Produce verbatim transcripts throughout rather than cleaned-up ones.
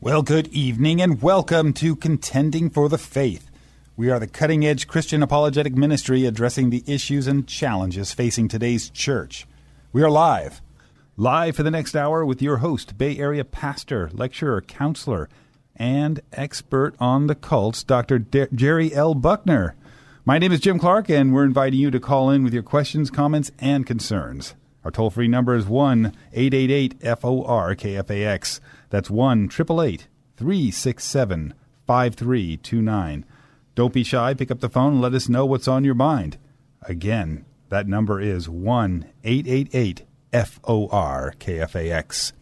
Well, good evening and welcome to Contending for the Faith. We are the cutting-edge Christian apologetic ministry addressing the issues and challenges facing today's church. We are live. Live for the next hour with your host, Bay Area pastor, lecturer, counselor, and expert on the cults, Doctor De- Jerry L. Buckner. My name is Jim Clark, and we're inviting you to call in with your questions, comments, and concerns. Our toll-free number is one eight eight eight F O R K F A X. That's one triple eight three six seven five three two nine. Don't be shy. Pick up the phone and let us know what's on your mind. Again, that number is one eight eight eight F O R K F A X.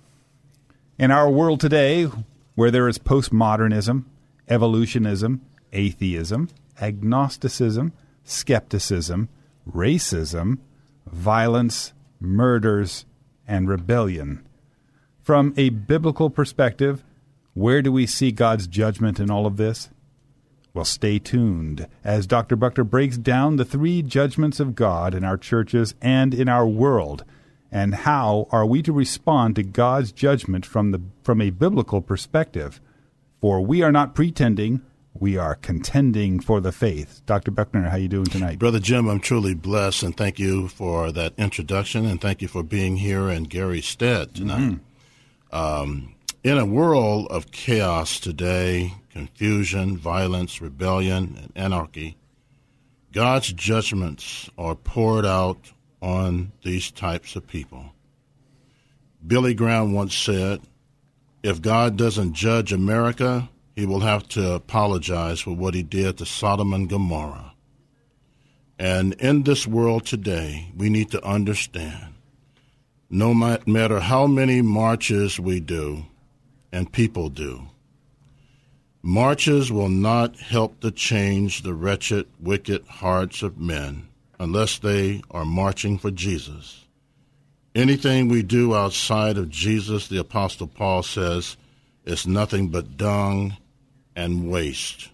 In our world today, where there is postmodernism, evolutionism, atheism, agnosticism, skepticism, racism, violence, murders, and rebellion, from a biblical perspective, where do we see God's judgment in all of this? Well, stay tuned as Doctor Buckner breaks down the three judgments of God in our churches and in our world, and how are we to respond to God's judgment from the from a biblical perspective? For we are not pretending, we are contending for the faith. Doctor Buckner, how are you doing tonight? Brother Jim, I'm truly blessed, and thank you for that introduction, and thank you for being here in Gary's stead tonight. Mm-hmm. Um, in a world of chaos today, confusion, violence, rebellion, and anarchy, God's judgments are poured out on these types of people. Billy Graham once said, if God doesn't judge America, he will have to apologize for what he did to Sodom and Gomorrah. And in this world today, we need to understand, no matter how many marches we do and people do, marches will not help to change the wretched, wicked hearts of men unless they are marching for Jesus. Anything we do outside of Jesus, the Apostle Paul says, is nothing but dung and waste.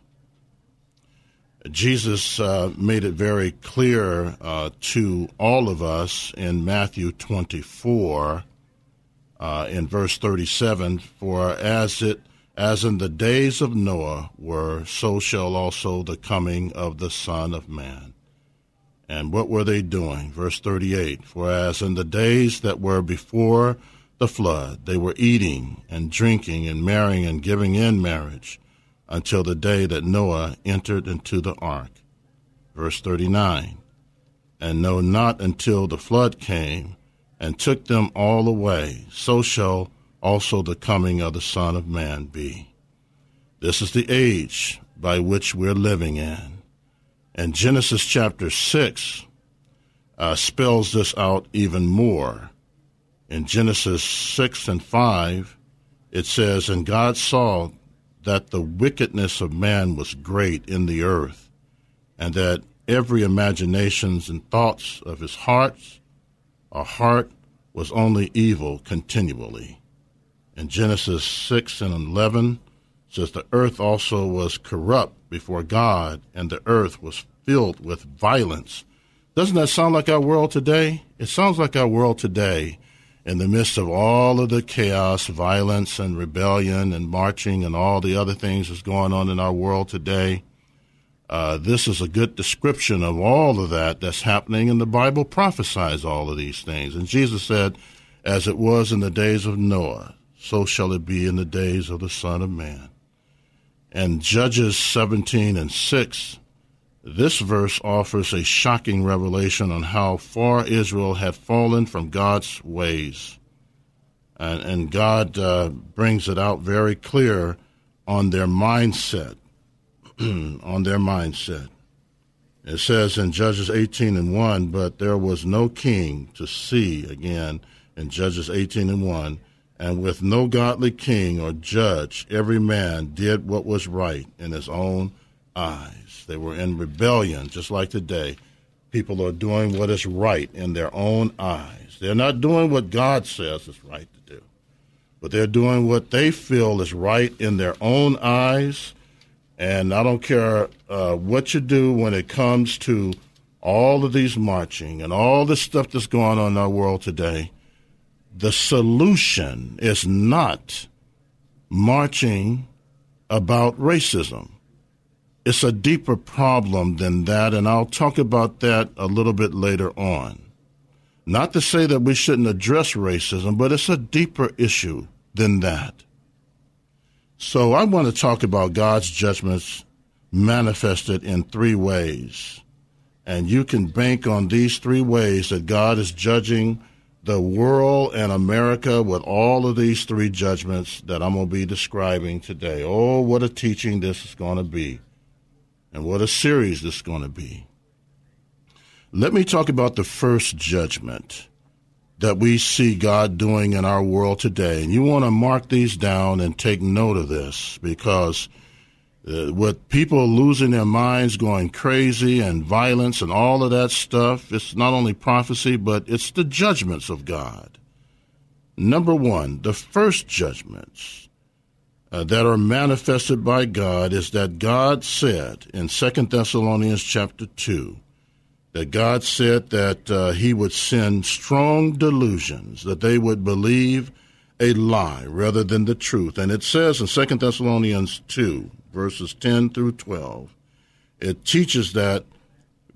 Jesus uh, made it very clear uh, to all of us in Matthew twenty-four, uh, in verse thirty-seven, for as it as in the days of Noah were, so shall also the coming of the Son of Man. And what were they doing? Verse thirty-eight, for as in the days that were before the flood, they were eating and drinking and marrying and giving in marriage, until the day that Noah entered into the ark. Verse thirty-nine, and no, not until the flood came and took them all away, so shall also the coming of the Son of Man be. This is the age by which we're living in. And Genesis chapter six uh, spells this out even more. In Genesis six and five, it says, and God saw that the wickedness of man was great in the earth, and that every imaginations and thoughts of his hearts, or heart, was only evil continually. In Genesis six and eleven, says the earth also was corrupt before God, and the earth was filled with violence. Doesn't that sound like our world today? It sounds like our world today. In the midst of all of the chaos, violence, and rebellion, and marching, and all the other things that's going on in our world today, uh, this is a good description of all of that that's happening, and the Bible prophesies all of these things. And Jesus said, as it was in the days of Noah, so shall it be in the days of the Son of Man. And Judges seventeen and six, this verse offers a shocking revelation on how far Israel had fallen from God's ways. And, and God uh, brings it out very clear on their mindset, on their mindset. It says in Judges eighteen and one, but there was no king to see, again, in Judges eighteen and one, and with no godly king or judge, every man did what was right in his own eyes. They were in rebellion, just like today. People are doing what is right in their own eyes. They're not doing what God says is right to do, but they're doing what they feel is right in their own eyes. And I don't care uh, what you do when it comes to all of these marching and all the stuff that's going on in our world today. The solution is not marching about racism. It's a deeper problem than that, and I'll talk about that a little bit later on. Not to say that we shouldn't address racism, but it's a deeper issue than that. So I want to talk about God's judgments manifested in three ways. And you can bank on these three ways that God is judging the world and America with all of these three judgments that I'm going to be describing today. Oh, what a teaching this is going to be, and what a series this is going to be. Let me talk about the first judgment that we see God doing in our world today. And you want to mark these down and take note of this, because uh, with people losing their minds, going crazy, and violence and all of that stuff, it's not only prophecy, but it's the judgments of God. Number one, the first judgments uh, that are manifested by God is that God said in Second Thessalonians chapter two, that God said that uh, he would send strong delusions, that they would believe a lie rather than the truth. And it says in Second Thessalonians two, verses ten through twelve, it teaches that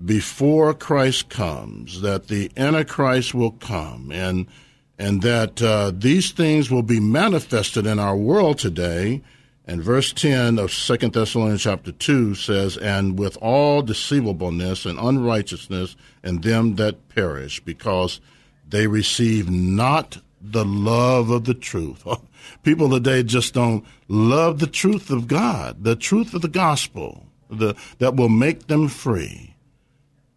before Christ comes, that the Antichrist will come, and and that uh, these things will be manifested in our world today. And verse ten of Second Thessalonians chapter two says, "And with all deceivableness and unrighteousness in them that perish, because they receive not the love of the truth." People today just don't love the truth of God, the truth of the gospel, the, that will make them free,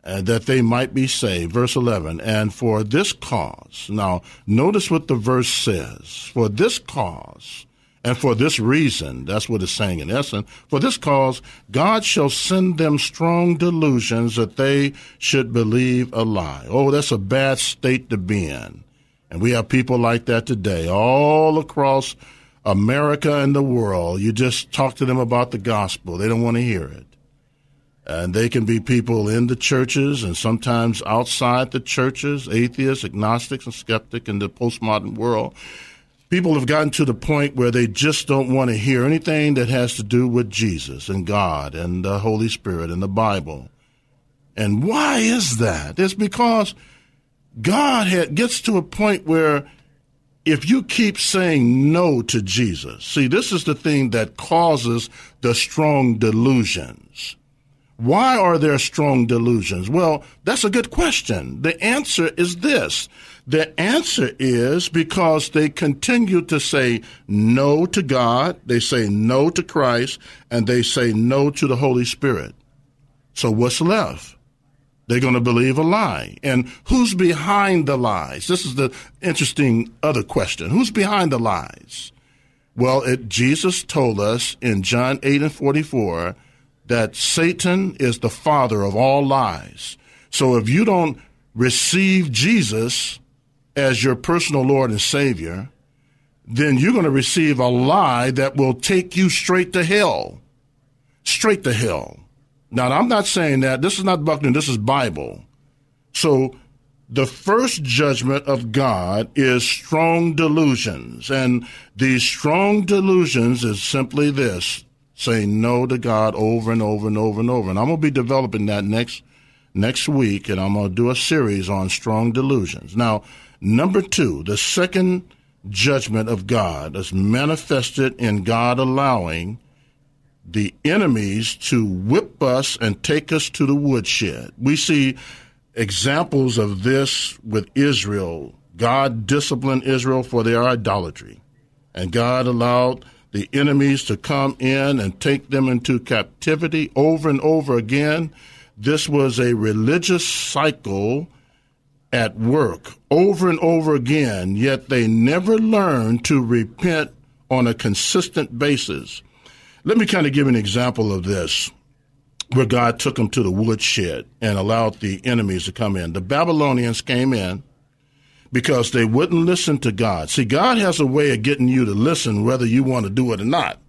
uh, that they might be saved. Verse eleven, "And for this cause," now notice what the verse says, "for this cause, and for this reason," that's what it's saying in essence, "for this cause, God shall send them strong delusions that they should believe a lie." Oh, that's a bad state to be in. And we have people like that today all across America and the world. You just talk to them about the gospel. They don't want to hear it. And they can be people in the churches and sometimes outside the churches, atheists, agnostics, and skeptics in the postmodern world. People have gotten to the point where they just don't want to hear anything that has to do with Jesus and God and the Holy Spirit and the Bible. And why is that? It's because God had, gets to a point where if you keep saying no to Jesus, see, this is the thing that causes the strong delusions. Why are there strong delusions? Well, that's a good question. The answer is this. The answer is because they continue to say no to God, they say no to Christ, and they say no to the Holy Spirit. So what's left? They're going to believe a lie. And who's behind the lies? This is the interesting other question. Who's behind the lies? Well, it, Jesus told us in John eight and forty-four that Satan is the father of all lies. So if you don't receive Jesus as your personal Lord and Savior, then you're going to receive a lie that will take you straight to hell. Straight to hell. Now, I'm not saying that. This is not Buckner. This is Bible. So the first judgment of God is strong delusions. And these strong delusions is simply this, saying no to God over and over and over and over. And I'm going to be developing that next next week, and I'm going to do a series on strong delusions. Now, number two, the second judgment of God is manifested in God allowing the enemies to whip us and take us to the woodshed. We see examples of this with Israel. God disciplined Israel for their idolatry, and God allowed the enemies to come in and take them into captivity over and over again. This was a religious cycle at work over and over again, yet they never learn to repent on a consistent basis. Let me kind of give an example of this, where God took them to the woodshed and allowed the enemies to come in. The Babylonians came in because they wouldn't listen to God. See, God has a way of getting you to listen whether you want to do it or not.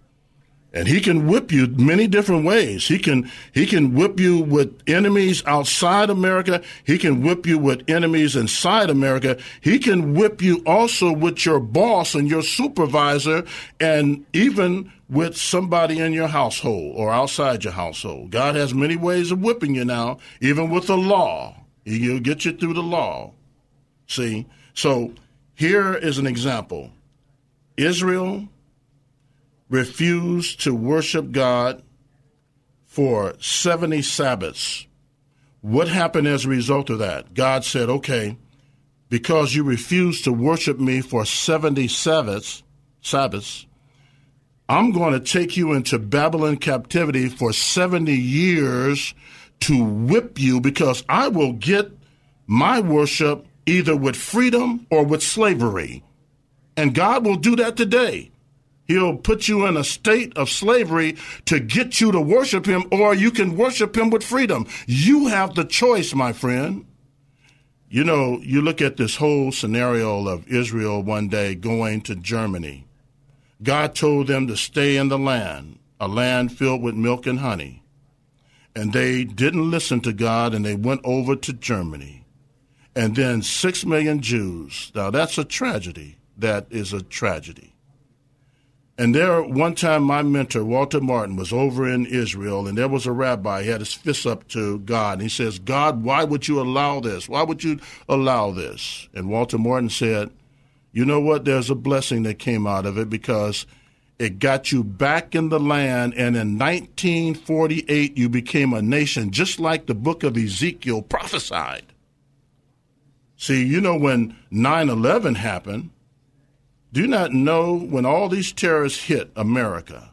And he can whip you many different ways. He can he can whip you with enemies outside America. He can whip you with enemies inside America. He can whip you also with your boss and your supervisor and even with somebody in your household or outside your household. God has many ways of whipping you now, even with the law. He'll get you through the law. See? So here is an example. Israel refused to worship God for seventy Sabbaths. What happened as a result of that? God said, okay, because you refuse to worship me for seventy Sabbaths, Sabbaths, I'm going to take you into Babylon captivity for seventy years to whip you, because I will get my worship either with freedom or with slavery. And God will do that today. He'll put you in a state of slavery to get you to worship him, or you can worship him with freedom. You have the choice, my friend. You know, you look at this whole scenario of Israel one day going to Germany. God told them to stay in the land, a land filled with milk and honey. And they didn't listen to God, and they went over to Germany. And then six million Jews. Now, that's a tragedy. That is a tragedy. And there, one time, my mentor, Walter Martin, was over in Israel, and there was a rabbi. He had his fist up to God, and he says, God, why would you allow this? Why would you allow this? And Walter Martin said, you know what? There's a blessing that came out of it, because it got you back in the land, and in nineteen forty-eight, you became a nation, just like the book of Ezekiel prophesied. See, you know, when nine eleven happened, do you not know when all these terrorists hit America?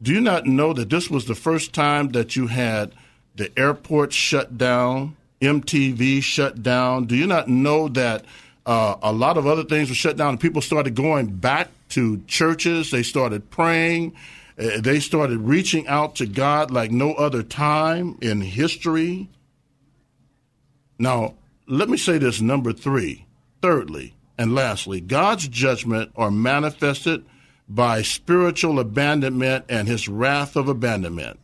Do you not know that this was the first time that you had the airport shut down, M T V shut down? Do you not know that uh, a lot of other things were shut down and people started going back to churches? They started praying. Uh, they started reaching out to God like no other time in history. Now, let me say this, number three, thirdly, and lastly, God's judgment are manifested by spiritual abandonment and his wrath of abandonment.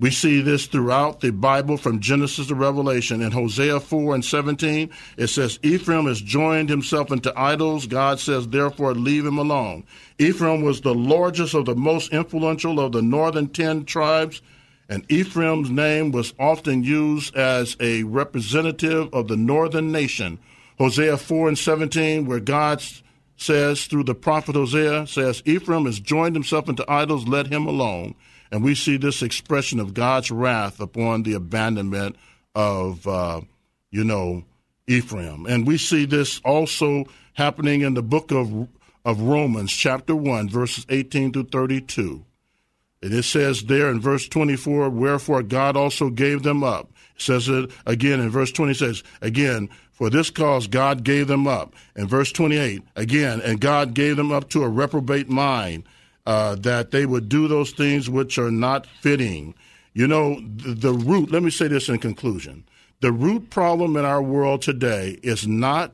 We see this throughout the Bible from Genesis to Revelation. In Hosea four and seventeen, it says, Ephraim has joined himself into idols. God says, therefore, leave him alone. Ephraim was the largest of the most influential of the northern ten tribes, and Ephraim's name was often used as a representative of the northern nation. Hosea four and seventeen, where God says through the prophet Hosea, says, Ephraim has joined himself into idols, let him alone. And we see this expression of God's wrath upon the abandonment of, uh, you know, Ephraim. And we see this also happening in the book of, of Romans, chapter one, verses eighteen through thirty-two. And it says there in verse twenty-four, wherefore God also gave them up. It says it again in verse twenty, says, again, for this cause God gave them up. In verse twenty-eight, again, and God gave them up to a reprobate mind, uh, that they would do those things which are not fitting. You know, the, the root, let me say this in conclusion. The root problem in our world today is not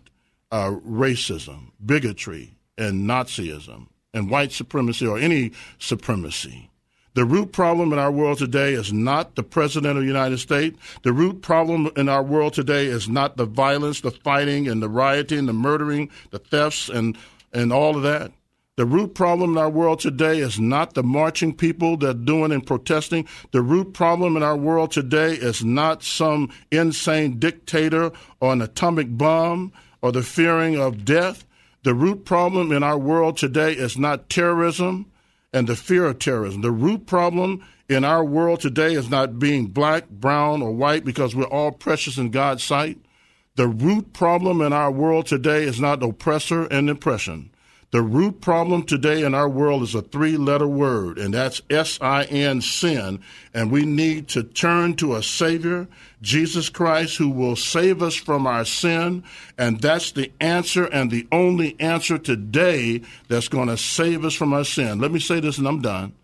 uh, racism, bigotry, and Nazism, and white supremacy, or any supremacy. The root problem in our world today is not the president of the United States. The root problem in our world today is not the violence, the fighting, and the rioting, the murdering, the thefts, and, and all of that. The root problem in our world today is not the marching people that are doing and protesting. The root problem in our world today is not some insane dictator or an atomic bomb or the fearing of death. The root problem in our world today is not terrorism and the fear of terrorism. The root problem in our world today is not being black, brown, or white, because we're all precious in God's sight. The root problem in our world today is not oppressor and oppression. The root problem today in our world is a three-letter word, and that's S I N, sin. And we need to turn to a Savior, Jesus Christ, who will save us from our sin. And that's the answer and the only answer today that's going to save us from our sin. Let me say this, and I'm done.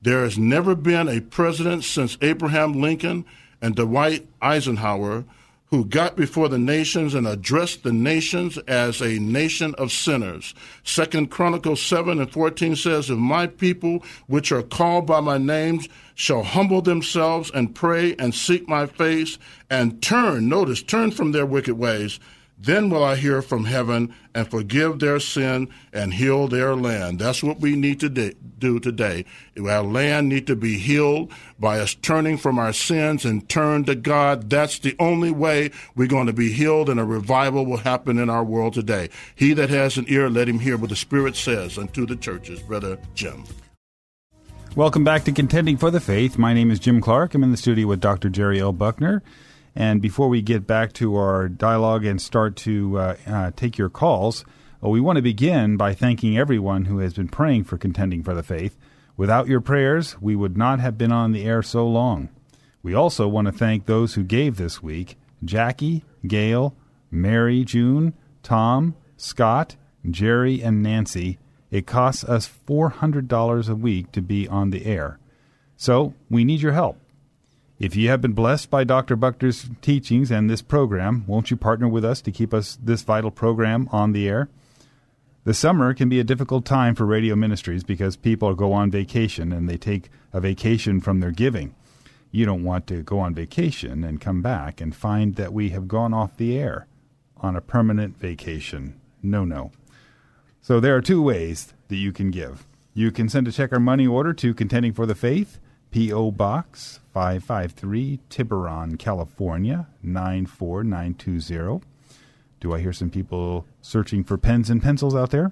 There has never been a president since Abraham Lincoln and Dwight Eisenhower who got before the nations and addressed the nations as a nation of sinners. Second Chronicles seven and fourteen says, if my people, which are called by my name, shall humble themselves and pray and seek my face and turn, notice, turn from their wicked ways, then will I hear from heaven and forgive their sin and heal their land. That's what we need to do today. Our land needs to be healed by us turning from our sins and turn to God. That's the only way we're going to be healed, and a revival will happen in our world today. He that has an ear, let him hear what the Spirit says unto the churches. Brother Jim. Welcome back to Contending for the Faith. My name is Jim Clark. I'm in the studio with Doctor Jerry L. Buckner. And before we get back to our dialogue and start to uh, uh, take your calls, well, we want to begin by thanking everyone who has been praying for Contending for the Faith. Without your prayers, we would not have been on the air so long. We also want to thank those who gave this week: Jackie, Gail, Mary, June, Tom, Scott, Jerry, and Nancy. It costs us four hundred dollars a week to be on the air. So we need your help. If you have been blessed by Doctor Buckner's teachings and this program, won't you partner with us to keep us this vital program on the air? The summer can be a difficult time for radio ministries because people go on vacation and they take a vacation from their giving. You don't want to go on vacation and come back and find that we have gone off the air on a permanent vacation. No, no. So there are two ways that you can give. You can send a check or money order to Contending for the Faith, P O. Box five five three, Tiburon, California, nine four nine two zero. Do I hear some people searching for pens and pencils out there?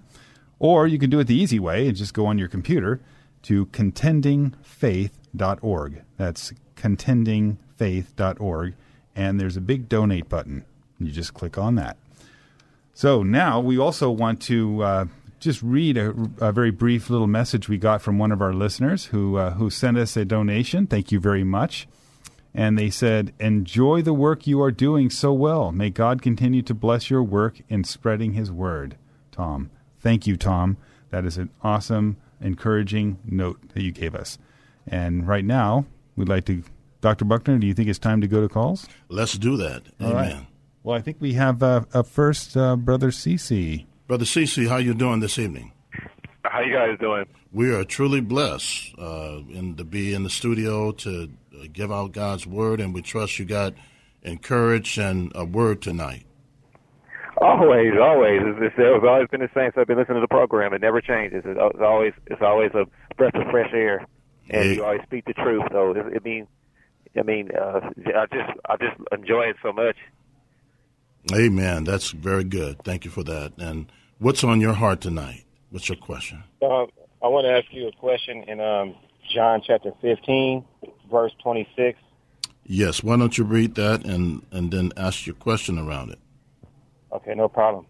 Or you can do it the easy way and just go on your computer to contending faith dot org. That's contending faith dot org. And there's a big donate button. You just click on that. So now we also want to uh, just read a, a very brief little message we got from one of our listeners who uh, who sent us a donation. Thank you very much. And they said, enjoy the work you are doing so well. May God continue to bless your work in spreading his word, Tom. Thank you, Tom. That is an awesome, encouraging note that you gave us. And right now, we'd like to, Doctor Buckner, do you think it's time to go to calls? Let's do that. All Amen. Right. Well, I think we have uh, a first uh, Brother Cece. Brother Cece, how you doing this evening? How you guys doing? We are truly blessed uh, in, to be in the studio to uh, give out God's word, and we trust you got encouraged and a word tonight. Always, always. It's, it's always been the same. So I've been listening to the program. It never changes. It's, it's always, it's always a breath of fresh air, and yeah. You always speak the truth. So it, it mean, I mean, uh, I just, I just enjoy it so much. Amen. That's very good. Thank you for that. And what's on your heart tonight? What's your question? Uh, I want to ask you a question in um, John chapter fifteen, verse twenty-six. Yes. Why don't you read that and, and then ask your question around it? Okay, no problem.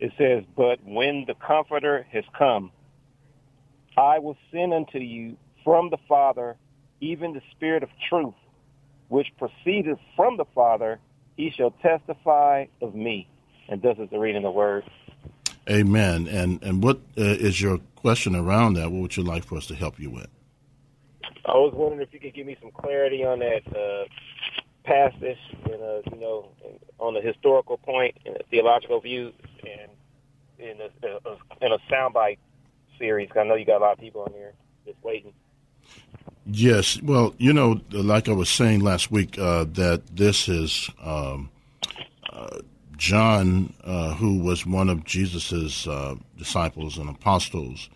It says, but when the Comforter has come, I will send unto you from the Father even the Spirit of truth, which proceedeth from the Father. He shall testify of me. And this is the reading of the word. Amen. And and what uh, is your question around that? What would you like for us to help you with? I was wondering if you could give me some clarity on that uh, passage, and uh, you know, on the historical point and the theological view, and in a, a, in a soundbite series. I know you got a lot of people on here just waiting. Yes. Well, you know, like I was saying last week, uh, that this is um, uh, John, uh, who was one of Jesus's uh, disciples and apostles,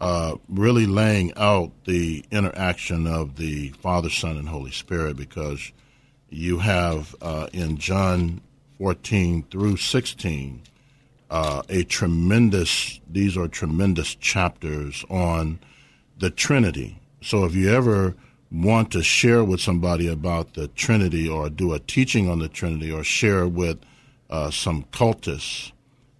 uh, really laying out the interaction of the Father, Son, and Holy Spirit, because you have uh, in John fourteen through sixteen, uh, a tremendous, these are tremendous chapters on the Trinity. So if you ever want to share with somebody about the Trinity or do a teaching on the Trinity or share with uh, some cultists,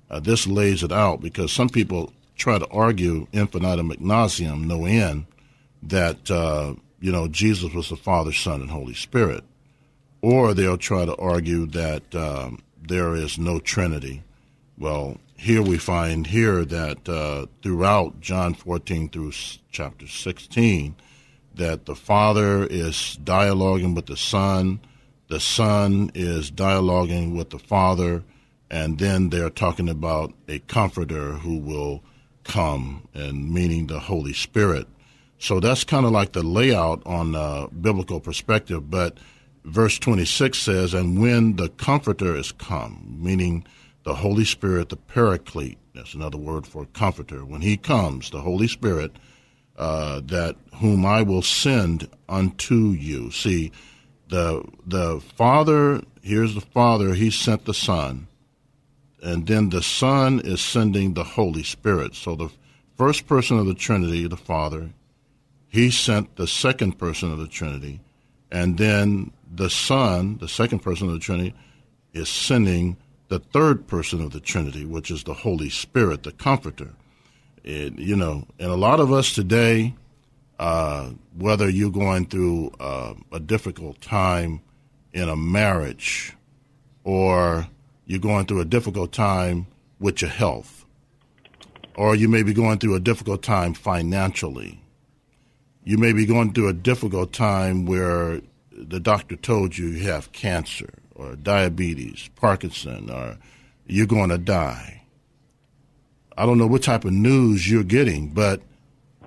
uh, this lays it out, because some people try to argue infinitum ignazium, no end, that, uh, you know, Jesus was the Father, Son, and Holy Spirit. Or they'll try to argue that um, there is no Trinity. Well, here we find here that uh, throughout John fourteen through chapter sixteen, that the Father is dialoguing with the Son, the Son is dialoguing with the Father, and then they're talking about a comforter who will come, and meaning the Holy Spirit. So that's kind of like the layout on a biblical perspective. But verse twenty-six says, and when the comforter is come, meaning the Holy Spirit, the paraclete, that's another word for comforter, when he comes, the Holy Spirit, uh, that whom I will send unto you. See, the the Father, here's the Father, he sent the Son, and then the Son is sending the Holy Spirit. So the first person of the Trinity, the Father, he sent the second person of the Trinity, and then the Son, the second person of the Trinity, is sending the third person of the Trinity, which is the Holy Spirit, the Comforter. It, you know, and a lot of us today, uh, whether you're going through uh, a difficult time in a marriage, or you're going through a difficult time with your health, or you may be going through a difficult time financially, you may be going through a difficult time where the doctor told you you have cancer, or diabetes, Parkinson, or you're going to die. I don't know what type of news you're getting, but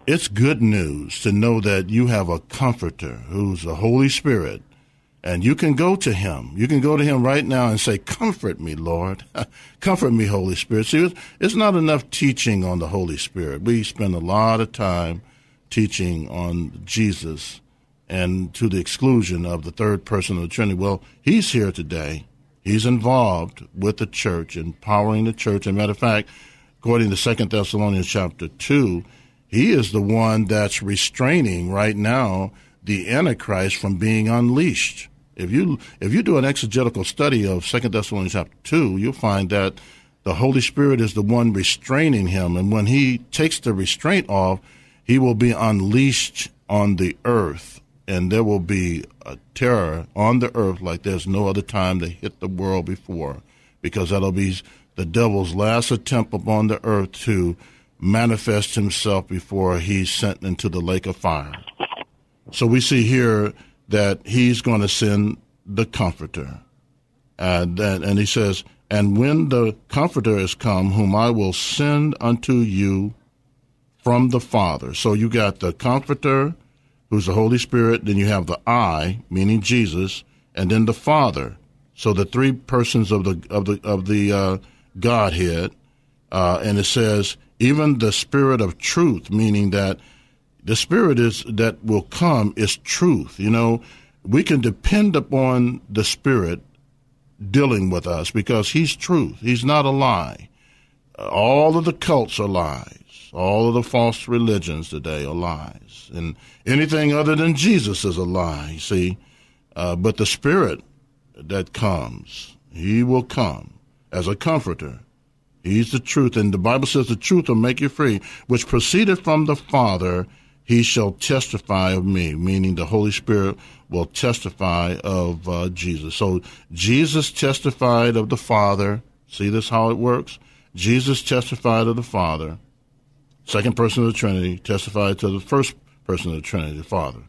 it's good news to know that you have a comforter who's the Holy Spirit, and you can go to him. You can go to him right now and say, comfort me, Lord. Comfort me, Holy Spirit. See, it's not enough teaching on the Holy Spirit. We spend a lot of time teaching on Jesus, and to the exclusion of the third person of the Trinity. Well, he's here today. He's involved with the church, empowering the church. And matter of fact, according to Second Thessalonians chapter two, he is the one that's restraining right now the Antichrist from being unleashed. If you if you do an exegetical study of Second Thessalonians chapter two, you'll find that the Holy Spirit is the one restraining him. And when he takes the restraint off, he will be unleashed on the earth. And there will be a terror on the earth like there's no other time that hit the world before, because that'll be the devil's last attempt upon the earth to manifest himself before he's sent into the lake of fire. So we see here that he's going to send the Comforter. And, that, and he says, and when the Comforter is come, whom I will send unto you from the Father. So you got the Comforter, who's the Holy Spirit, then you have the I, meaning Jesus, and then the Father. So the three persons of the of the of the uh, Godhead, uh, and it says even the Spirit of Truth, meaning that the Spirit is that will come is truth. You know, we can depend upon the Spirit dealing with us because He's truth. He's not a lie. All of the cults are lies. All of the false religions today are lies. And anything other than Jesus is a lie, you see. Uh, but the Spirit that comes, He will come as a comforter. He's the truth. And the Bible says the truth will make you free, which proceeded from the Father, He shall testify of me, meaning the Holy Spirit will testify of uh, Jesus. So Jesus testified of the Father. See this, how it works? Jesus testified of the Father. Second person of the Trinity testified to the first person of the Trinity, the Father.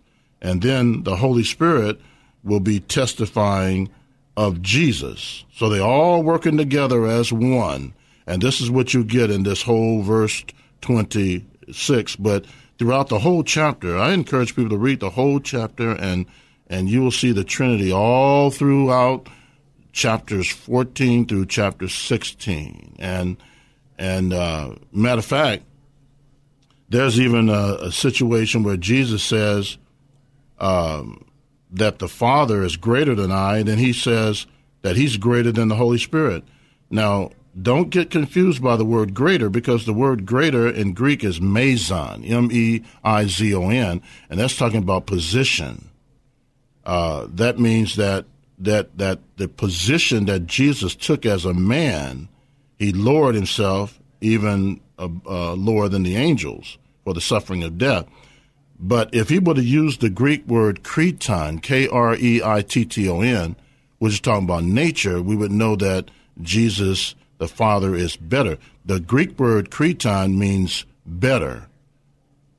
And then the Holy Spirit will be testifying of Jesus. So they're all working together as one. And this is what you get in this whole verse twenty-six. But throughout the whole chapter, I encourage people to read the whole chapter, and, and you will see the Trinity all throughout chapters fourteen through chapter sixteen. And, and uh, matter of fact, there's even a, a situation where Jesus says um, that the Father is greater than I, and then he says that he's greater than the Holy Spirit. Now, don't get confused by the word greater, because the word greater in Greek is meizon, M E I Z O N, and that's talking about position. Uh, that means that, that, that the position that Jesus took as a man, he lowered himself even uh, uh, lower than the angels for the suffering of death. But if he would have used the Greek word kreton, K R E I T T O N, which is talking about nature, we would know that Jesus, the Father, is better. The Greek word kreton means better.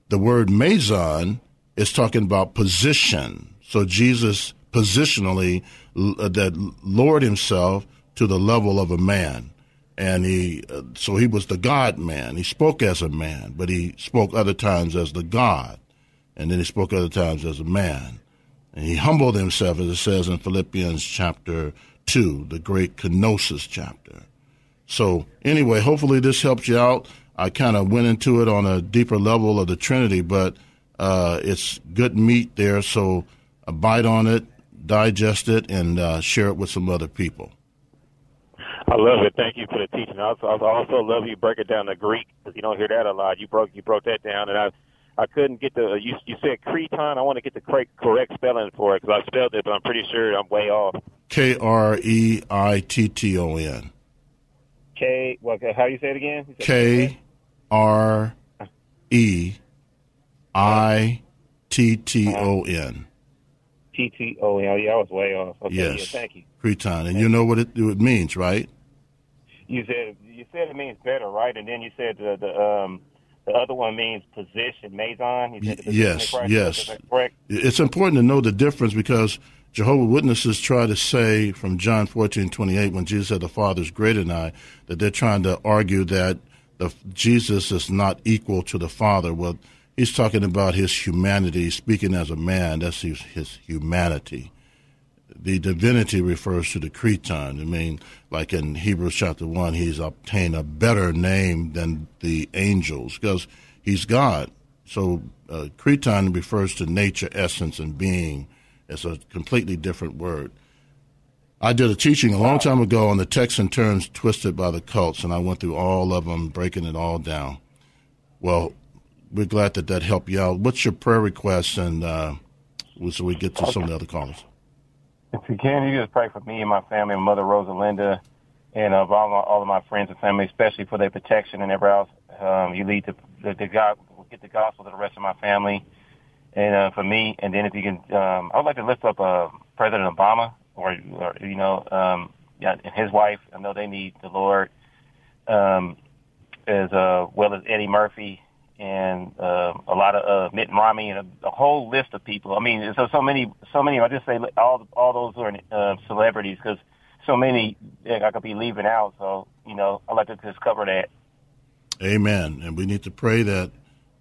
The word meson is talking about position. So Jesus positionally uh, that lowered himself to the level of a man. And he, uh, so he was the God man. He spoke as a man, but he spoke other times as the God. And then he spoke other times as a man. And he humbled himself, as it says in Philippians chapter two, the great kenosis chapter. So anyway, hopefully this helps you out. I kind of went into it on a deeper level of the Trinity, but uh, it's good meat there. So bite on it, digest it, and uh, share it with some other people. I love it. Thank you for the teaching. I also, I also love you breaking down the Greek, because you don't hear that a lot. You broke you broke that down, and I I couldn't get the you you said kreton. I want to get the correct, correct spelling for it, because I spelled it, but I'm pretty sure I'm way off. K R E I T T O N. K. Well, how do you say it again? K R E I T T O N. T T O N. Yeah, I was way off. Okay, yes. Yeah, thank you. Kreton, and you know what it, it means, right? You said you said it means better, right? And then you said the the um, the other one means position, meson. You said the yes, yes. Correct? It's important to know the difference, because Jehovah's Witnesses try to say from John fourteen twenty eight, when Jesus said the Father is greater than I, that they're trying to argue that the Jesus is not equal to the Father. Well, he's talking about his humanity, speaking as a man. That's his, his humanity. The divinity refers to the Cretan. I mean, like in Hebrews chapter one, he's obtained a better name than the angels because he's God. So uh, Cretan refers to nature, essence, and being. It's a completely different word. I did a teaching a long time ago on the texts and terms twisted by the cults, and I went through all of them, breaking it all down. Well, we're glad that that helped you out. What's your prayer request, and uh, so we get to some of the other callers? If you can, you just pray for me and my family, my mother Rosalinda, and of all, my, all of my friends and family, especially for their protection and everyone else. Um, you lead the, the, the God, get the gospel to the rest of my family, and uh, for me. And then if you can, um, I would like to lift up uh, President Obama, or, or you know, um, yeah, and his wife. I know they need the Lord, um, as uh, well as Eddie Murphy. And uh, a lot of uh, Mitt Romney, and a, a whole list of people. I mean, so so many, so many. I just say all all those who are uh, celebrities, because so many I could be leaving out. So you know, I like to just cover that. Amen. And we need to pray that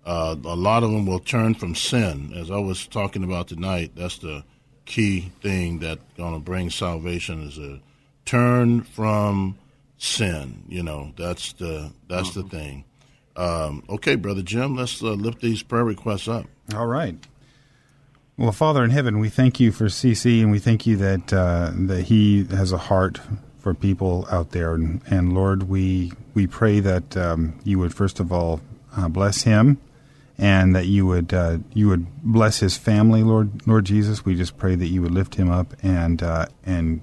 uh, a lot of them will turn from sin, as I was talking about tonight. That's the key thing that's going to bring salvation, is a turn from sin. You know, that's the that's mm-hmm. the thing. Um, okay, Brother Jim, let's uh, lift these prayer requests up. All right. Well, Father in heaven, we thank you for C C, and we thank you that uh, that he has a heart for people out there. And, and Lord, we we pray that um, you would, first of all, uh, bless him, and that you would uh, you would bless his family, Lord Lord Jesus. We just pray that you would lift him up and uh, and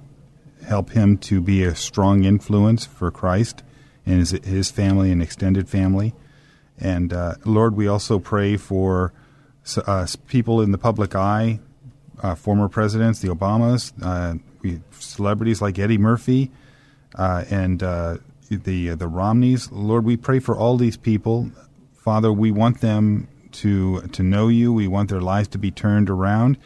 help him to be a strong influence for Christ and his, his family and extended family. And, uh, Lord, we also pray for uh, people in the public eye, uh, former presidents, the Obamas, uh, we celebrities like Eddie Murphy uh, and uh, the uh, the Romneys. Lord, we pray for all these people. Father, we want them to to know you. We want their lives to be turned around,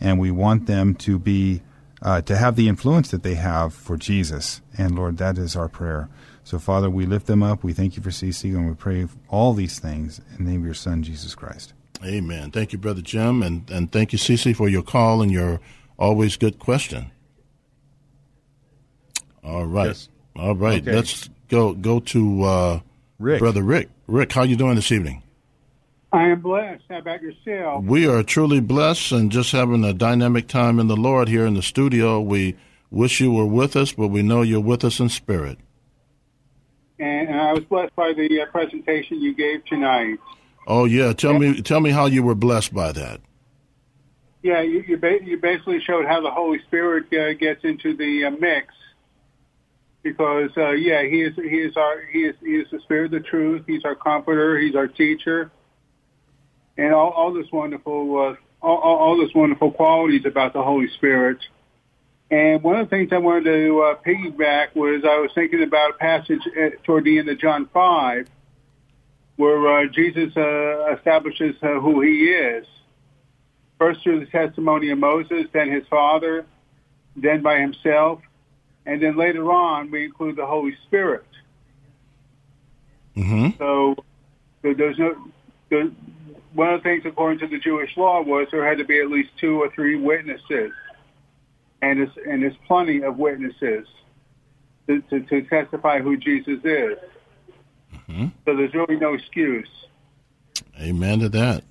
and we want them to be uh, to have the influence that they have for Jesus. And, Lord, that is our prayer. So, Father, we lift them up. We thank you for C C, and we pray all these things in the name of your Son, Jesus Christ. Amen. Thank you, Brother Jim, and, and thank you, C C, for your call and your always good question. All right. Yes. All right. Okay. Let's go go to uh, Rick. Brother Rick. Rick, how are you doing this evening? I am blessed. How about yourself? We are truly blessed and just having a dynamic time in the Lord here in the studio. We wish you were with us, but we know you're with us in spirit. And I was blessed by the uh, presentation you gave tonight. Oh yeah, tell yeah. me, tell me how you were blessed by that. Yeah, you you, ba- you basically showed how the Holy Spirit uh, gets into the uh, mix because uh, yeah, he is he is our he is he is the Spirit of the truth. He's our comforter. He's our teacher, and all all this wonderful uh, all, all all this wonderful qualities about the Holy Spirit. And one of the things I wanted to uh, piggyback was I was thinking about a passage at, toward the end of John five, where uh, Jesus uh, establishes uh, who he is. First through the testimony of Moses, then his Father, then by himself, and then later on we include the Holy Spirit. Mm-hmm. So, so there's no. There, one of the things according to the Jewish law was there had to be at least two or three witnesses. And there's, and there's plenty of witnesses to, to, to testify who Jesus is. Mm-hmm. So there's really no excuse. Amen to that.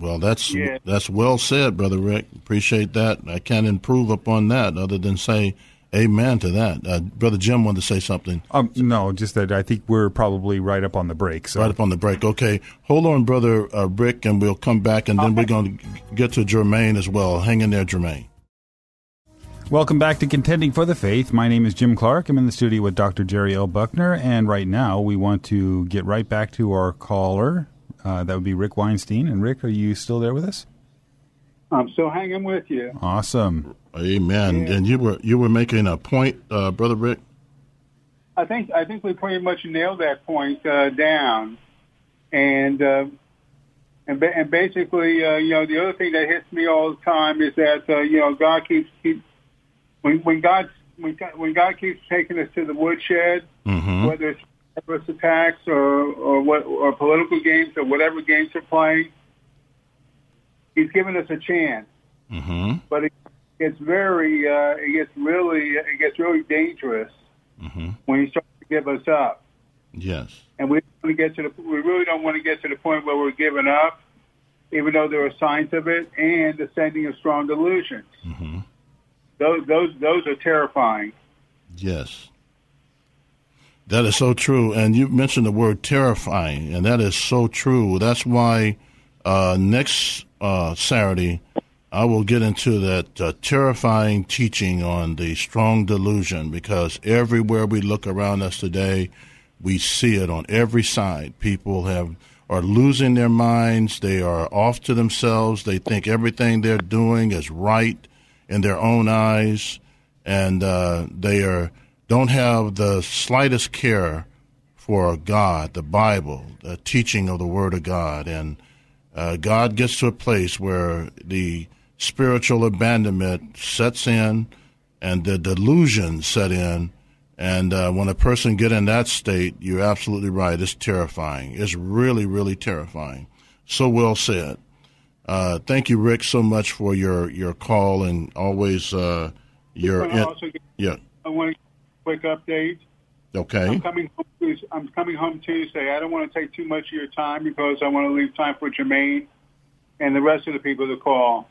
Well, that's yeah. that's well said, Brother Rick. Appreciate that. I can't improve upon that other than say amen to that. Uh, Brother Jim wanted to say something. Um, no, just that I think we're probably right up on the break. So. Right up on the break. Okay. Hold on, Brother uh, Rick, and we'll come back, and then okay. we're going to get to Jermaine as well. Hang in there, Jermaine. Welcome back to Contending for the Faith. My name is Jim Clark. I'm in the studio with Doctor Jerry L. Buckner, and right now we want to get right back to our caller. Uh, that would be Rick Weinstein. And Rick, are you still there with us? I'm still hanging with you. Awesome. Amen. Yeah. And you were you were making a point, uh, Brother Rick? I think I think we pretty much nailed that point uh, down. And uh, and ba- and basically, uh, you know, the other thing that hits me all the time is that uh, you know God keeps keeps. When, when God when, when God keeps taking us to the woodshed, mm-hmm. whether it's terrorist attacks or or, what, or political games or whatever games they're playing, He's given us a chance. Mm-hmm. But it gets very, uh, it gets really, it gets really dangerous mm-hmm. when He starts to give us up. Yes, and we want to get to the, we really don't want to get to the point where we're giving up, even though there are signs of it and the sending of strong delusions. Mm-hmm. Those, those those are terrifying. Yes. That is so true. And you mentioned the word terrifying, and that is so true. That's why uh, next uh, Saturday I will get into that uh, terrifying teaching on the strong delusion, because everywhere we look around us today, we see it on every side. People have are losing their minds. They are off to themselves. They think everything they're doing is right in their own eyes, and uh, they are don't have the slightest care for God, the Bible, the teaching of the Word of God. And uh, God gets to a place where the spiritual abandonment sets in and the delusion set in. And uh, when a person gets in that state, you're absolutely right. It's terrifying. It's really, really terrifying. So well said. Uh, thank you, Rick, so much for your, your call and always uh, your in- get, yeah. I want to give a quick update. Okay. I'm coming home Tuesday. I'm coming home Tuesday. I don't want to take too much of your time because I want to leave time for Jermaine and the rest of the people to call.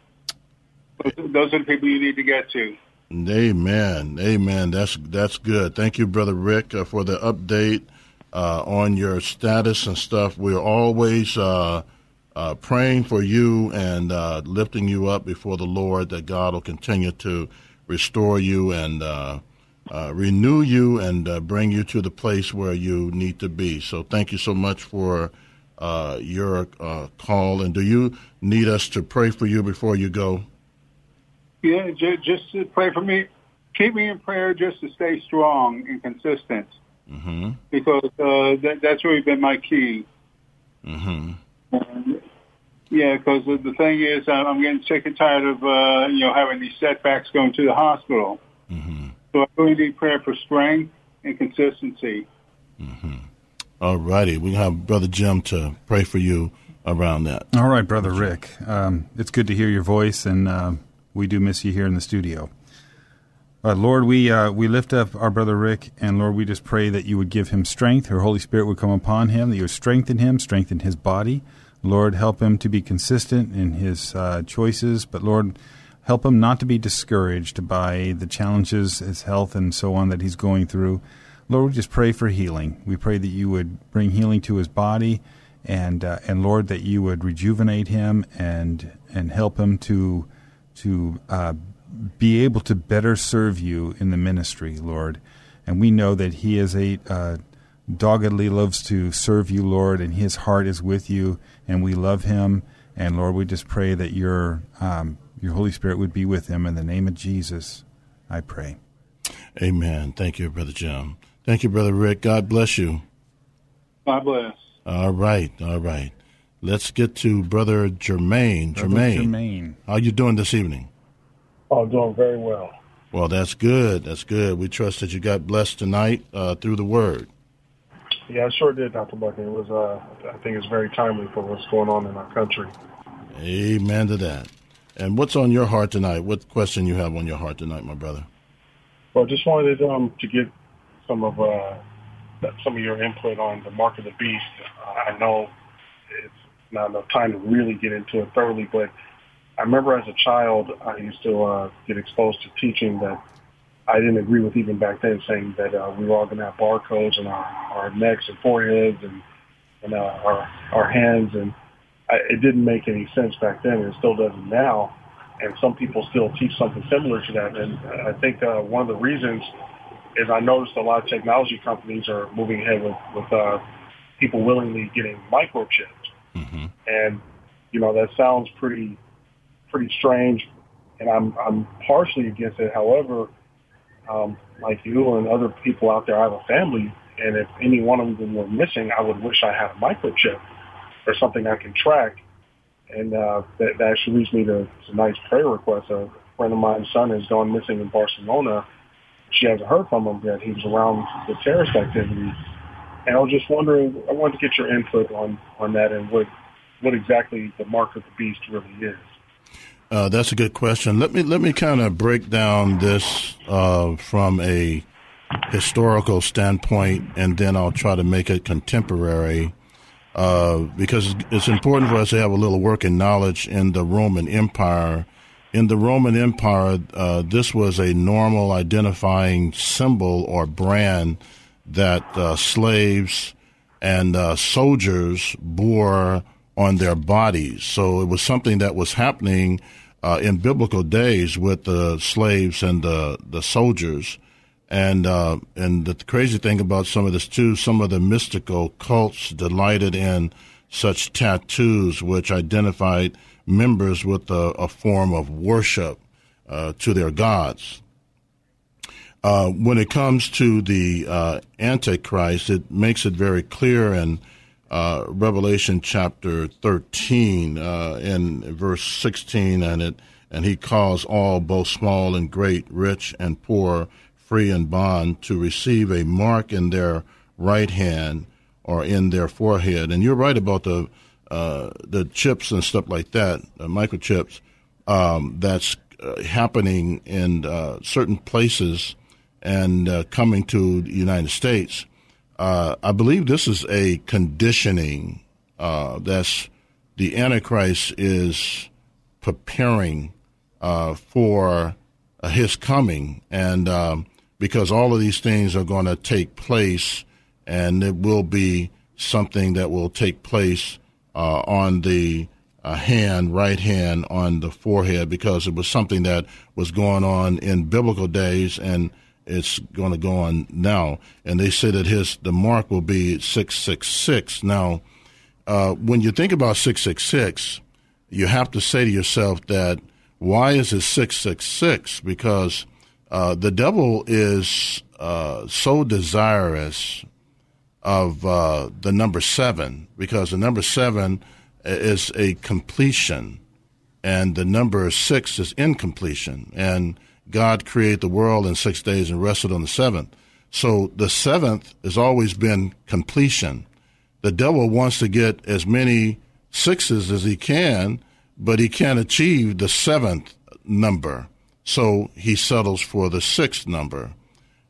Those are the people you need to get to. Amen. Amen. That's that's good. Thank you, Brother Rick, uh, for the update uh, on your status and stuff. We're always. Uh, Uh, praying for you and uh, lifting you up before the Lord, that God will continue to restore you and uh, uh, renew you and uh, bring you to the place where you need to be. So thank you so much for uh, your uh, call. And do you need us to pray for you before you go? Yeah, just, just pray for me. Keep me in prayer just to stay strong and consistent, mm-hmm. because uh, that, that's really been my key. Mm-hmm. Um, yeah, because the thing is, I'm getting sick and tired of uh, you know having these setbacks going to the hospital. Mm-hmm. So I really need prayer for strength and consistency. Mm-hmm. All righty, we have Brother Jim to pray for you around that. All right, Brother Rick, um, it's good to hear your voice, and uh, we do miss you here in the studio. Uh, Lord, we uh, we lift up our Brother Rick, and Lord, we just pray that you would give him strength, your Holy Spirit would come upon him, that you would strengthen him, strengthen his body. Lord, help him to be consistent in his uh, choices, but Lord, help him not to be discouraged by the challenges, his health, and so on that he's going through. Lord, we just pray for healing. We pray that you would bring healing to his body, and uh, and Lord, that you would rejuvenate him and and help him to to. Uh, be able to better serve you in the ministry, Lord. and we know that he is a uh, doggedly loves to serve you, Lord, and his heart is with you, and we love him. And, Lord, we just pray that your um, your Holy Spirit would be with him. In the name of Jesus, I pray. Amen. Thank you, Brother Jim. Thank you, Brother Rick. God bless you. God bless. All right. All right. Let's get to Brother Jermaine. Brother Jermaine. Jermaine. How are you doing this evening? Oh, doing very well. Well, that's good. That's good. We trust that you got blessed tonight uh, through the word. Yeah, I sure did, Doctor Buckner. It was, uh, I think it's very timely for what's going on in our country. Amen to that. And what's on your heart tonight? What question you have on your heart tonight, my brother? Well, just wanted um, to get some of uh, some of your input on the mark of the beast. I know it's not enough time to really get into it thoroughly, but I remember as a child, I used to uh, get exposed to teaching that I didn't agree with even back then, saying that uh, we were all going to have barcodes on our, our necks and foreheads and, and uh, our, our hands. And I, it didn't make any sense back then, and it still doesn't now. And some people still teach something similar to that. And I think uh, one of the reasons is I noticed a lot of technology companies are moving ahead with, with uh, people willingly getting microchipped. Mm-hmm. And, you know, that sounds pretty pretty strange, and I'm I'm partially against it. However, um, like you and other people out there, I have a family, and if any one of them were missing, I would wish I had a microchip or something I can track. And uh, that, that actually leads me to tonight's prayer request. A friend of mine's son has gone missing in Barcelona. She hasn't heard from him yet. He was around the terrorist activities. And I was just wondering, I wanted to get your input on, on that and what, what exactly the mark of the beast really is. Uh, that's a good question. Let me let me kind of break down this uh, from a historical standpoint, and then I'll try to make it contemporary uh, because it's important for us to have a little working knowledge in the Roman Empire. In the Roman Empire, uh, this was a normal identifying symbol or brand that uh, slaves and uh, soldiers bore on their bodies. So it was something that was happening uh, in biblical days with the slaves and the, the soldiers. And uh, and the crazy thing about some of this, too, some of the mystical cults delighted in such tattoos, which identified members with a, a form of worship uh, to their gods. Uh, when it comes to the uh, Antichrist, it makes it very clear in Uh, Revelation chapter thirteen, uh, in verse sixteen, and it and he calls all, both small and great, rich and poor, free and bond, to receive a mark in their right hand or in their forehead. And you're right about the uh, the chips and stuff like that, the microchips. Um, that's uh, happening in uh, certain places and uh, coming to the United States. Uh, I believe this is a conditioning. Uh, that's the Antichrist is preparing uh, for uh, his coming, and um, because all of these things are going to take place, and it will be something that will take place uh, on the uh, hand, right hand, on the forehead, because it was something that was going on in biblical days, and it's going to go on now. And they say that his the mark will be six six six. Now, uh, when you think about six six six, you have to say to yourself that, why is it six six six? Because uh, the devil is uh, so desirous of uh, the number seven, because the number seven is a completion, and the number six is incompletion. And God created the world in six days and rested on the seventh. So the seventh has always been completion. The devil wants to get as many sixes as he can, but he can't achieve the seventh number. So he settles for the sixth number.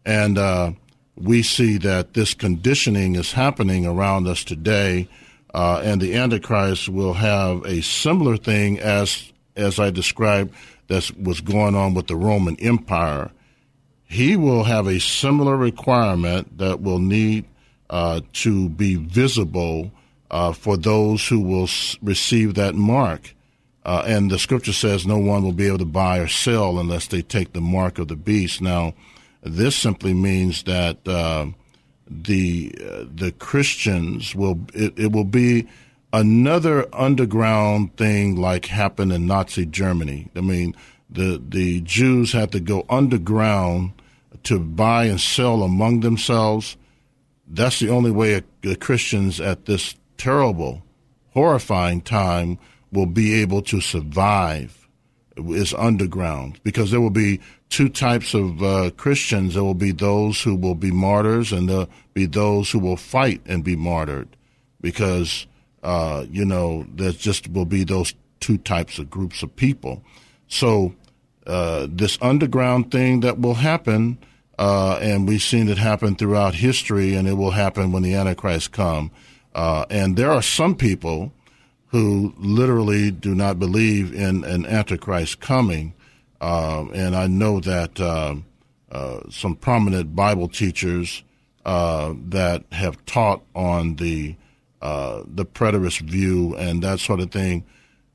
And uh, we see that this conditioning is happening around us today, uh, and the Antichrist will have a similar thing as as I described that's what's going on with the Roman Empire. He will have a similar requirement that will need uh, to be visible uh, for those who will s- receive that mark. Uh, and the scripture says no one will be able to buy or sell unless they take the mark of the beast. Now, This simply means that uh, the uh, the Christians will it, it will be another underground thing like happened in Nazi Germany. I mean, the the Jews had to go underground to buy and sell among themselves. That's the only way the Christians at this terrible, horrifying time will be able to survive is underground, because there will be two types of uh, Christians. There will be those who will be martyrs, and there'll be those who will fight and be martyred, because, uh, you know, there just will be those two types of groups of people. So uh, this underground thing that will happen, uh, and we've seen it happen throughout history, and it will happen when the Antichrist come. Uh, and there are some people who literally do not believe in an Antichrist coming. Uh, and I know that uh, uh, some prominent Bible teachers uh, that have taught on the uh, the preterist view and that sort of thing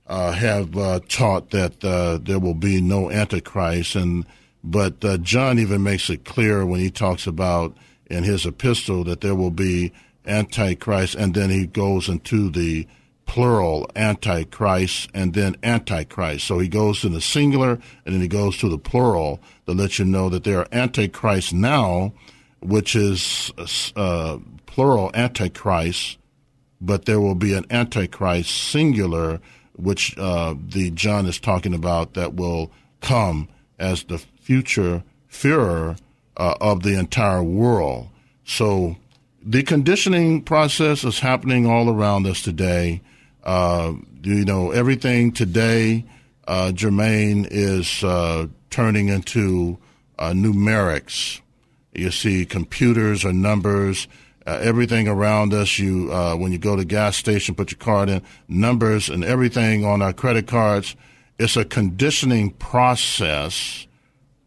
uh, have uh, taught that uh, there will be no Antichrist. And but uh, John even makes it clear when he talks about in his epistle that there will be Antichrist, and then he goes into the plural Antichrist, and then Antichrist. So he goes to the singular, and then he goes to the plural to let you know that there are Antichrists now, which is uh, plural Antichrist, but there will be an Antichrist singular, which uh, the John is talking about, that will come as the future Führer uh, of the entire world. So the conditioning process is happening all around us today. Uh, you know, everything today, uh, Jermaine, is uh, turning into uh, numerics. You see computers or numbers. Uh, everything around us, you uh, when you go to the gas station, put your card in, numbers and everything on our credit cards. It's a conditioning process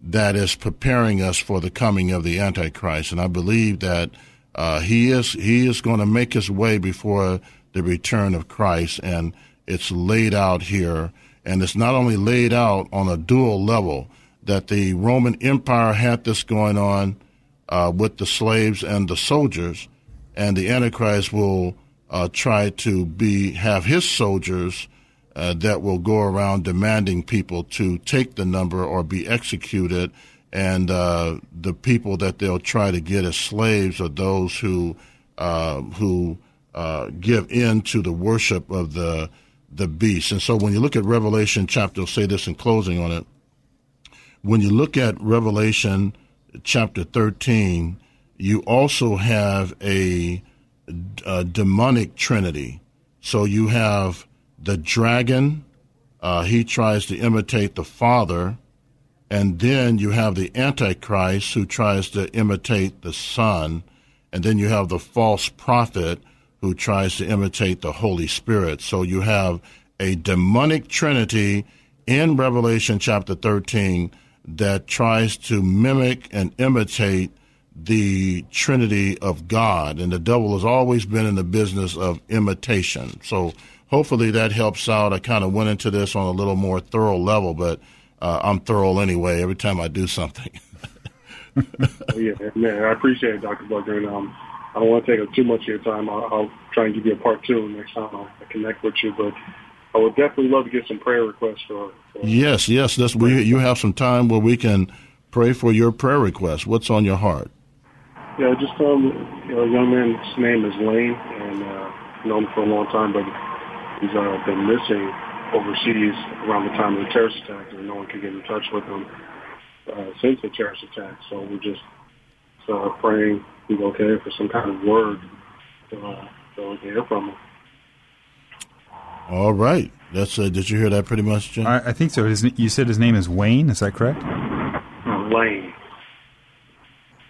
that is preparing us for the coming of the Antichrist. And I believe that Uh, he is he is going to make his way before the return of Christ, and it's laid out here. And it's not only laid out on a dual level, that the Roman Empire had this going on uh, with the slaves and the soldiers, and the Antichrist will uh, try to be have his soldiers uh, that will go around demanding people to take the number or be executed. And uh, the people that they'll try to get as slaves are those who uh, who uh, give in to the worship of the the beast. And so when you look at Revelation chapter, I'll say this in closing on it. When you look at Revelation chapter thirteen, you also have a, a demonic trinity. So you have the dragon. Uh, he tries to imitate the Father. And then you have the Antichrist, who tries to imitate the Son. And then you have the false prophet, who tries to imitate the Holy Spirit. So you have a demonic trinity in Revelation chapter thirteen that tries to mimic and imitate the trinity of God. And the devil has always been in the business of imitation. So hopefully that helps out. I kind of went into this on a little more thorough level, but Uh, I'm thorough anyway every time I do something. Yeah, man, I appreciate it, Doctor Buckner. And um, I don't want to take up too much of your time. I'll, I'll try and give you a part two next time I connect with you. But I would definitely love to get some prayer requests. For, for yes, yes. That's, we, you have some time where we can pray for your prayer requests. What's on your heart? Yeah, just um, you know, a young man's name is Lane, and uh, I've known him for a long time, but he's uh, been missing overseas around the time of the terrorist attack, and no one could get in touch with him uh, since the terrorist attack. So we're just uh, praying he's okay, for some kind of word to, uh, to hear from him. All right. That's uh, did you hear that pretty much, Jim? I, I think so. His, you said his name is Wayne. Is that correct? No, Lane.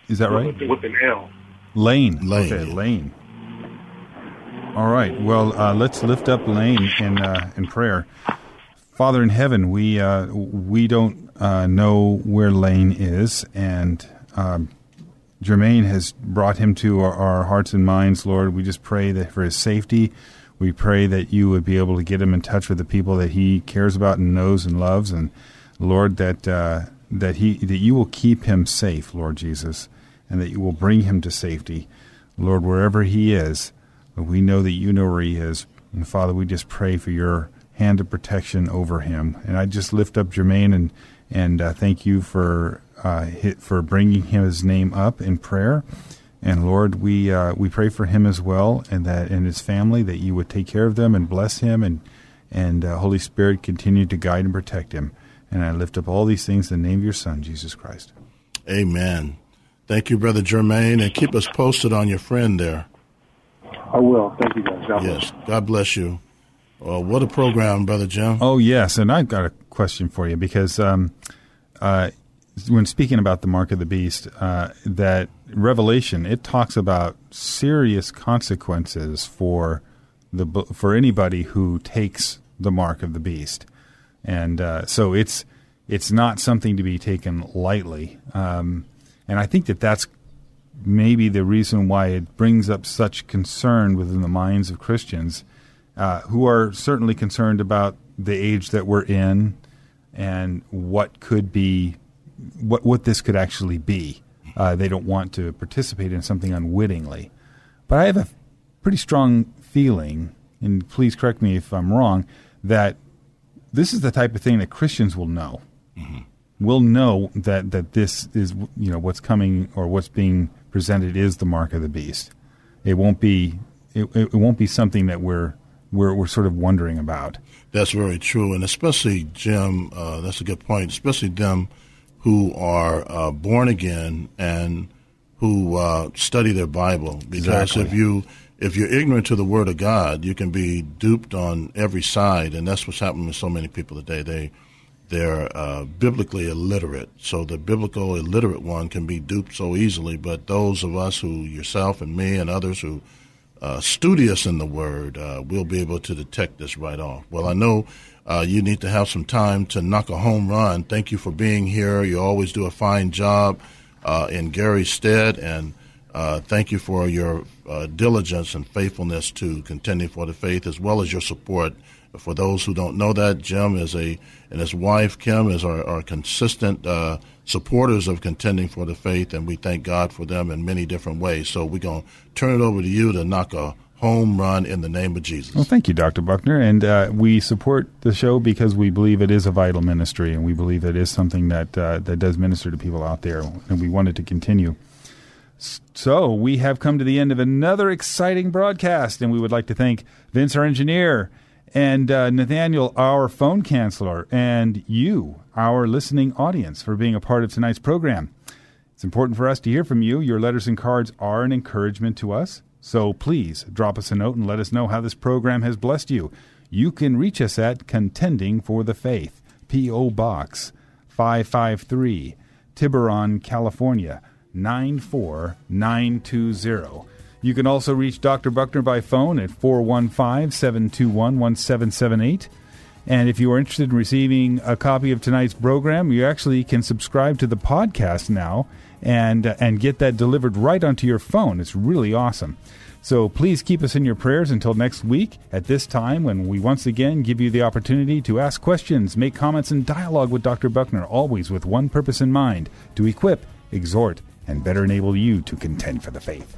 Is that right? With, with an L. Lane. Lane. Okay, Lane. All right. Well, uh, let's lift up Lane in uh, in prayer. Father in heaven, we uh, we don't uh, know where Lane is, and uh, Jermaine has brought him to our, our hearts and minds, Lord. We just pray that for his safety. We pray that you would be able to get him in touch with the people that he cares about and knows and loves, and Lord, that uh, that he that you will keep him safe, Lord Jesus, and that you will bring him to safety, Lord, wherever he is. We know that you know where he is. And, Father, we just pray for your hand of protection over him. And I just lift up Jermaine and and uh, thank you for uh, for bringing his name up in prayer. And, Lord, we uh, we pray for him as well, and that and his family, that you would take care of them and bless him, and, and uh, Holy Spirit, continue to guide and protect him. And I lift up all these things in the name of your Son, Jesus Christ. Amen. Thank you, Brother Jermaine, and keep us posted on your friend there. I will. Thank you, guys. God yes. Bless. God bless you. Well, what a program, Brother Jim. Oh, yes. And I've got a question for you, because um, uh, when speaking about the mark of the beast, uh, that Revelation, it talks about serious consequences for the for anybody who takes the mark of the beast. And uh, so it's it's not something to be taken lightly. Um, and I think that that's maybe the reason why it brings up such concern within the minds of Christians uh, who are certainly concerned about the age that we're in and what could be, what what this could actually be. Uh, they don't want to participate in something unwittingly. But I have a pretty strong feeling, and please correct me if I'm wrong, that this is the type of thing that Christians will know. Mm-hmm. We'll know that, that this is, you know, what's coming or what's being presented is the mark of the beast. It won't be it, it won't be something that we're we're we're sort of wondering about. That's very true, and especially Jim, uh, that's a good point. Especially them who are uh, born again and who uh, study their Bible, because exactly. if you if you're ignorant to the Word of God, you can be duped on every side, and that's what's happening with so many people today. They They're uh, biblically illiterate, so the biblical illiterate one can be duped so easily. But those of us who, yourself and me and others who are studious in the Word, uh, will be able to detect this right off. Well, I know uh, you need to have some time to knock a home run. Thank you for being here. You always do a fine job uh, in Gary's stead, and uh, thank you for your uh, diligence and faithfulness to Contending for the Faith, as well as your support. For those who don't know that, Jim is a and his wife, Kim, is our, our consistent uh, supporters of Contending for the Faith, and we thank God for them in many different ways. So we're going to turn it over to you to knock a home run in the name of Jesus. Well, thank you, Doctor Buckner. And uh, we support the show because we believe it is a vital ministry, and we believe it is something that, uh, that does minister to people out there, and we want it to continue. So we have come to the end of another exciting broadcast, and we would like to thank Vince, our engineer, and uh, Nathaniel, our phone counselor, and you, our listening audience, for being a part of tonight's program. It's important for us to hear from you. Your letters and cards are an encouragement to us, so please drop us a note and let us know how this program has blessed you. You can reach us at Contending for the Faith, P O. Box five five three, Tiburon, California, nine four nine two zero. You can also reach Doctor Buckner by phone at four one five, seven two one, one seven seven eight. And if you are interested in receiving a copy of tonight's program, you actually can subscribe to the podcast now and uh, and get that delivered right onto your phone. It's really awesome. So please keep us in your prayers until next week at this time, when we once again give you the opportunity to ask questions, make comments, and dialogue with Doctor Buckner, always with one purpose in mind: to equip, exhort, and better enable you to contend for the faith.